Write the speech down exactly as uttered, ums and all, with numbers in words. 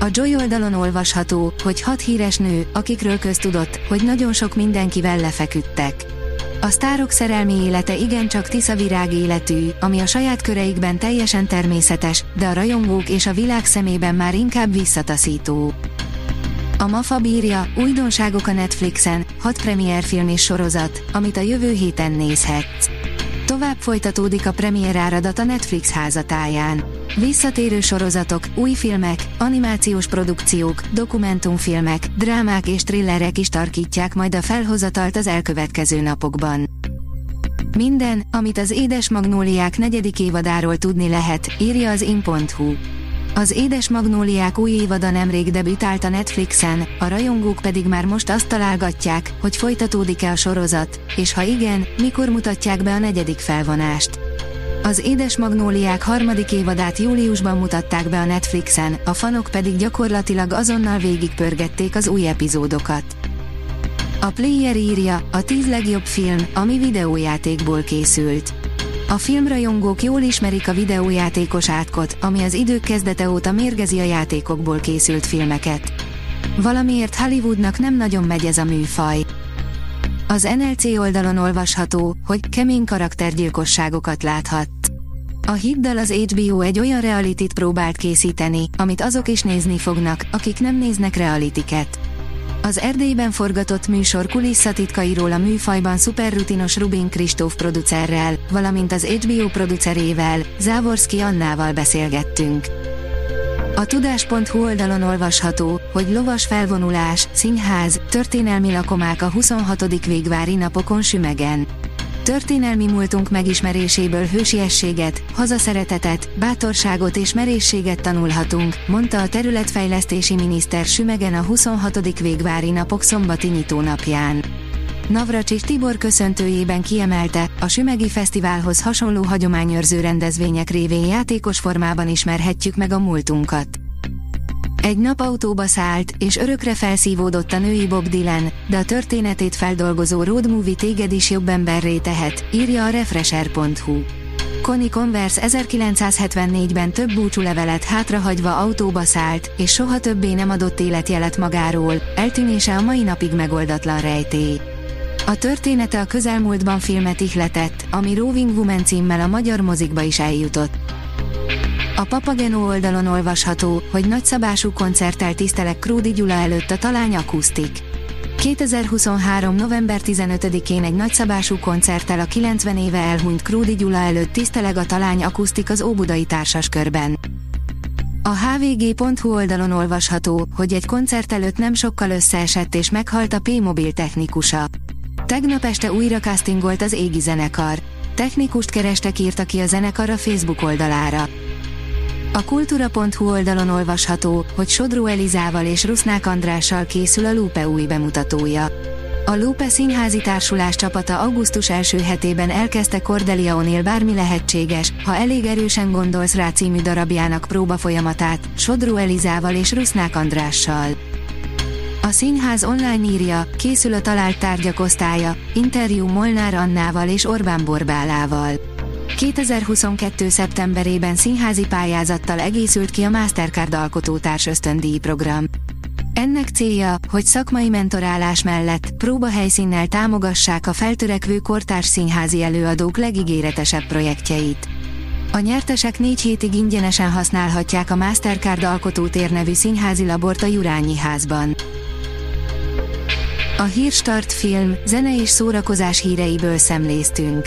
A Joy oldalon olvasható, hogy hat híres nő, akikről köztudott, hogy nagyon sok mindenkivel lefeküdtek. A sztárok szerelmi élete igencsak tiszavirág életű, ami a saját köreikben teljesen természetes, de a rajongók és a világ szemében már inkább visszataszító. A Mafab írja, újdonságok a Netflixen, hat premierfilm és sorozat, amit a jövő héten nézhetsz. Tovább folytatódik a premier áradat a Netflix házatáján. Visszatérő sorozatok, új filmek, animációs produkciók, dokumentumfilmek, drámák és thrillerek is tarkítják majd a felhozatalt az elkövetkező napokban. Minden, amit az Édes Magnóliák negyedik évadáról tudni lehet, írja az in pont hu. Az Édes Magnóliák új évada nemrég debütált a Netflixen, a rajongók pedig már most azt találgatják, hogy folytatódik-e a sorozat, és ha igen, mikor mutatják be a negyedik felvonást. Az Édes Magnóliák harmadik évadát júliusban mutatták be a Netflixen, a fanok pedig gyakorlatilag azonnal végigpörgették az új epizódokat. A Player írja, a tíz legjobb film, ami videójátékból készült. A filmrajongók jól ismerik a videójátékos átkot, ami az idők kezdete óta mérgezi a játékokból készült filmeket. Valamiért Hollywoodnak nem nagyon megy ez a műfaj. Az en el cé oldalon olvasható, hogy kemény karaktergyilkosságokat láthat. A Hiddal az há bé o egy olyan realityt próbált készíteni, amit azok is nézni fognak, akik nem néznek realityket. Az Erdélyben forgatott műsor kulisszatitkairól a műfajban szuperrutinos Rubin Kristóf producerrel, valamint az há bé o producerével, Závorszky Annával beszélgettünk. A Tudás.hu oldalon olvasható, hogy lovas felvonulás, színház, történelmi lakomák a huszonhatodik végvári napokon Sümegen. Történelmi múltunk megismeréséből hősiességet, hazaszeretetet, bátorságot és merészséget tanulhatunk, mondta a területfejlesztési miniszter Sümegen a huszonhatodik végvári napok szombati nyitónapján. Navracsik Tibor köszöntőjében kiemelte, a Sümegi Fesztiválhoz hasonló hagyományőrző rendezvények révén játékos formában ismerhetjük meg a múltunkat. Egy nap autóba szállt, és örökre felszívódott a női Bob Dylan, de a történetét feldolgozó road movie téged is jobb emberré tehet, írja a Refresher.hu. Connie Converse ezerkilencszázhetvennégyben több búcsúlevelet hátrahagyva autóba szállt, és soha többé nem adott életjelet magáról, eltűnése a mai napig megoldatlan rejtély. A története a közelmúltban filmet ihletett, ami Rowing Women címmel a magyar mozikba is eljutott. A Papageno oldalon olvasható, hogy nagyszabású koncerttel tisztelek Krúdy Gyula előtt a Talány Akusztik. kétezer-huszonhárom november tizenötödikén egy nagyszabású koncerttel a kilencven éve elhunyt Krúdy Gyula előtt tiszteleg a Talány Akusztik az Óbudai társaskörben. A hvg.hu oldalon olvasható, hogy egy koncert előtt nem sokkal összeesett és meghalt a P-Mobil technikusa. Tegnap este újra castingolt az égi zenekar. Technikust kerestek, írta ki a zenekar a Facebook oldalára. A kultúra.hu oldalon olvasható, hogy Sodró Elizával és Rusznák Andrással készül a Lupe új bemutatója. A Lupe színházi társulás csapata augusztus első hetében elkezdte Cordelia O'Neill bármi lehetséges, ha elég erősen gondolsz rá című darabjának próba folyamatát, Sodró Elizával és Rusznák Andrással. A színház online írja, készül a talált tárgyak osztálya, interjú Molnár Annával és Orbán Borbálával. kétezer-huszonkettő szeptemberében színházi pályázattal egészült ki a MasterCard Alkotótárs Ösztöndi Program. Ennek célja, hogy szakmai mentorálás mellett próbahelyszínnel támogassák a feltörekvő kortárs színházi előadók legígéretesebb projektjeit. A nyertesek négy hétig ingyenesen használhatják a MasterCard Alkotótér nevű színházi labort a Jurányi házban. A Hírstart film, zene és szórakozás híreiből szemléztünk.